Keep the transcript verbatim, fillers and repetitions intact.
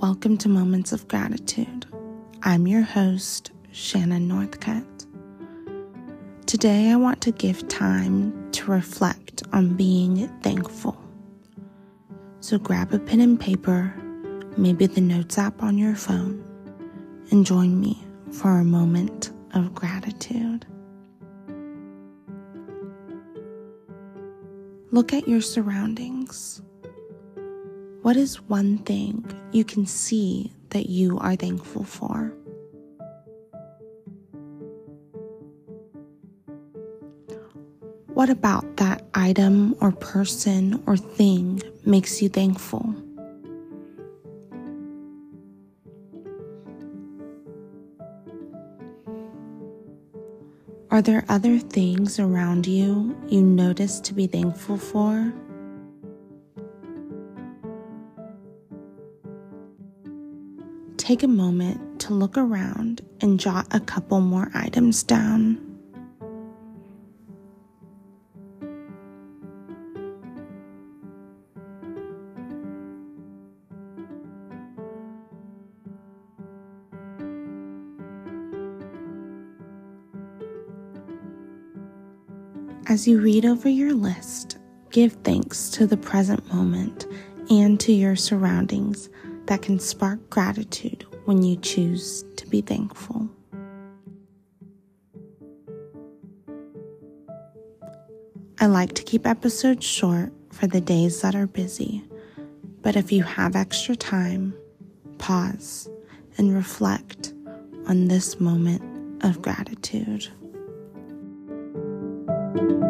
Welcome to Moments of Gratitude. I'm your host, Shannon Northcutt. Today I want to give time to reflect on being thankful. So grab a pen and paper, maybe the notes app on your phone, and join me for a moment of gratitude. Look at your surroundings. What is one thing you can see that you are thankful for? What about that item or person or thing makes you thankful? Are there other things around you you notice to be thankful for? Take a moment to look around and jot a couple more items down. As you read over your list, give thanks to the present moment and to your surroundings that can spark gratitude when you choose to be thankful. I like to keep episodes short for the days that are busy, but if you have extra time, pause and reflect on this moment of gratitude. Thank you.